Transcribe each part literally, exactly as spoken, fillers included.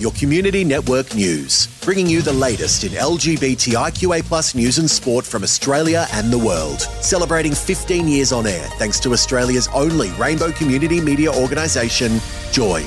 your community network news, bringing you the latest in L G B T I Q A plus news and sport from Australia and the world. Celebrating fifteen years on air, thanks to Australia's only rainbow community media organisation, Joy.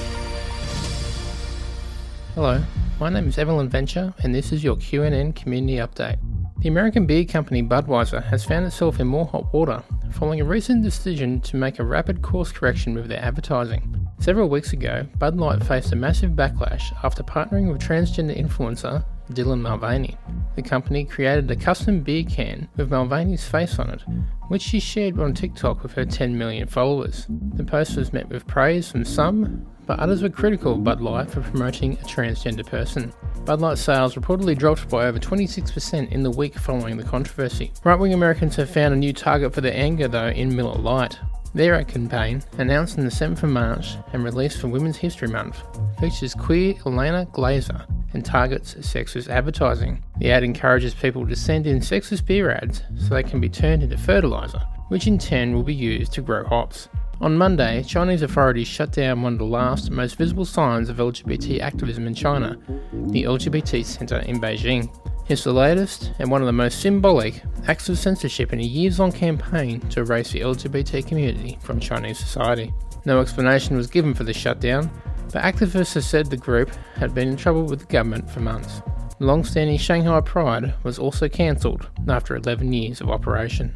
Hello, my name is Evelyn Venture, and this is your Q N N Community Update. The American beer company Budweiser has found itself in more hot water following a recent decision to make a rapid course correction with their advertising. Several weeks ago, Bud Light faced a massive backlash after partnering with transgender influencer Dylan Mulvaney. The company created a custom beer can with Mulvaney's face on it, which she shared on TikTok with her ten million followers. The post was met with praise from some, but others were critical of Bud Light for promoting a transgender person. Bud Light sales reportedly dropped by over twenty-six percent in the week following the controversy. Right-wing Americans have found a new target for their anger though in Miller Lite. Their ad campaign, announced on the seventh of March and released for Women's History Month, features queer Elena Glazer and targets sexist advertising. The ad encourages people to send in sexist beer ads so they can be turned into fertiliser, which in turn will be used to grow hops. On Monday, Chinese authorities shut down one of the last most visible signs of L G B T activism in China, the L G B T Centre in Beijing. It's the latest, and one of the most symbolic, acts of censorship in a years-long campaign to erase the L G B T community from Chinese society. No explanation was given for the shutdown, but activists have said the group had been in trouble with the government for months. The long-standing Shanghai Pride was also cancelled after eleven years of operation.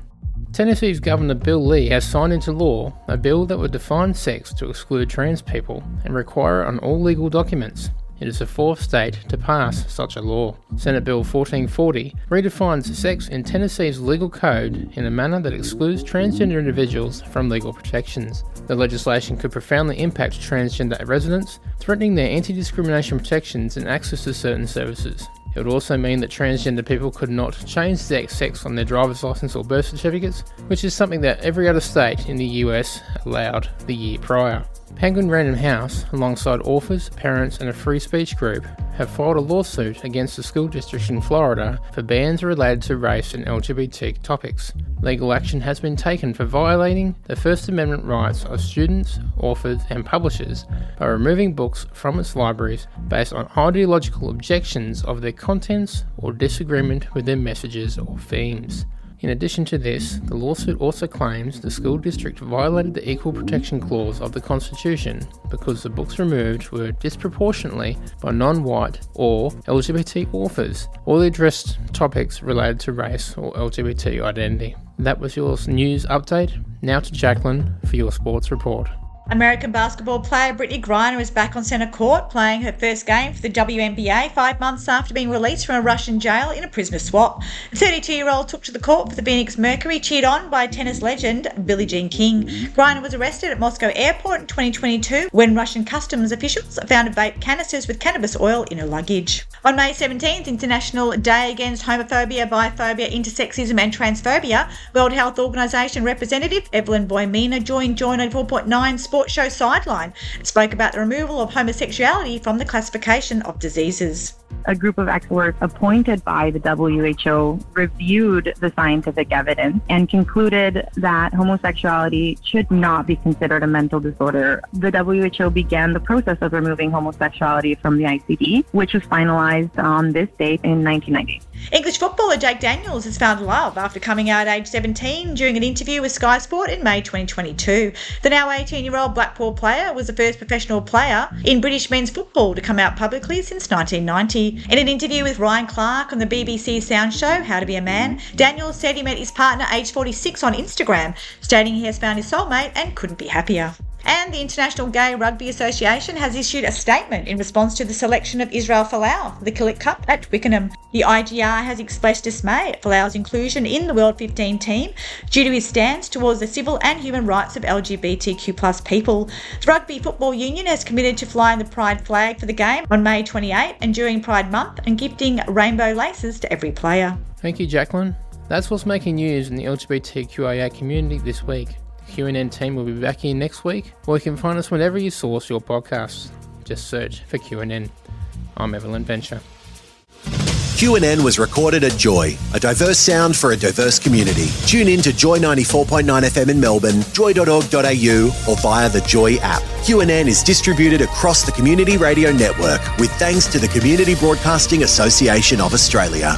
Tennessee's Governor Bill Lee has signed into law a bill that would define sex to exclude trans people and require it on all legal documents. It is the fourth state to pass such a law. Senate Bill fourteen forty redefines sex in Tennessee's legal code in a manner that excludes transgender individuals from legal protections. The legislation could profoundly impact transgender residents, threatening their anti-discrimination protections and access to certain services. It would also mean that transgender people could not change their sex on their driver's license or birth certificates, which is something that every other state in the U S allowed the year prior. Penguin Random House, alongside authors, parents and a free speech group, have filed a lawsuit against the school district in Florida for bans related to race and L G B T topics. Legal action has been taken for violating the First Amendment rights of students, authors and publishers by removing books from its libraries based on ideological objections of their contents or disagreement with their messages or themes. In addition to this, the lawsuit also claims the school district violated the Equal Protection Clause of the Constitution because the books removed were disproportionately by non-white or L G B T authors, or they addressed topics related to race or L G B T identity. That was your news update. Now to Jacqueline for your sports report. American basketball player Brittany Griner is back on centre court playing her first game for the W N B A five months after being released from a Russian jail in a prisoner swap. The thirty-two-year-old took to the court for the Phoenix Mercury, cheered on by tennis legend Billie Jean King. Griner was arrested at Moscow airport in twenty twenty-two when Russian customs officials found vape canisters with cannabis oil in her luggage. On May seventeenth, International Day Against Homophobia, Biphobia, Intersexism and Transphobia, World Health Organisation representative Evelyn Boymina joined Joy four point nine Sports Show Sideline and spoke about the removal of homosexuality from the classification of diseases. A group of experts appointed by the W H O reviewed the scientific evidence and concluded that homosexuality should not be considered a mental disorder. The W H O began the process of removing homosexuality from the I C D, which was finalized on this date in nineteen ninety. English footballer Jake Daniels has found love after coming out at age seventeen during an interview with Sky Sport in May twenty twenty-two. The now eighteen-year-old Blackpool player was the first professional player in British men's football to come out publicly since nineteen ninety. In an interview with Ryan Clark on the B B C sound show How to Be a Man, Daniels said he met his partner aged forty-six on Instagram, stating he has found his soulmate and couldn't be happier. And the International Gay Rugby Association has issued a statement in response to the selection of Israel Folau for the Kilkenny Cup at Wickenham. The I G R has expressed dismay at Folau's inclusion in the World fifteen team due to his stance towards the civil and human rights of L G B T Q plus people. The Rugby Football Union has committed to flying the Pride flag for the game on May twenty-eighth and during Pride Month and gifting rainbow laces to every player. Thank you, Jacqueline. That's what's making news in the L G B T Q I A community this week. Q N N team will be back here next week, or you can find us whenever you source your podcasts. Just search for Q N N. I'm Evelyn Venture. Q N N was recorded at Joy, a diverse sound for a diverse community. Tune in to Joy ninety-four point nine F M in Melbourne, joy dot org dot a u, or via the Joy app. Q N N is distributed across the Community Radio Network, with thanks to the Community Broadcasting Association of Australia.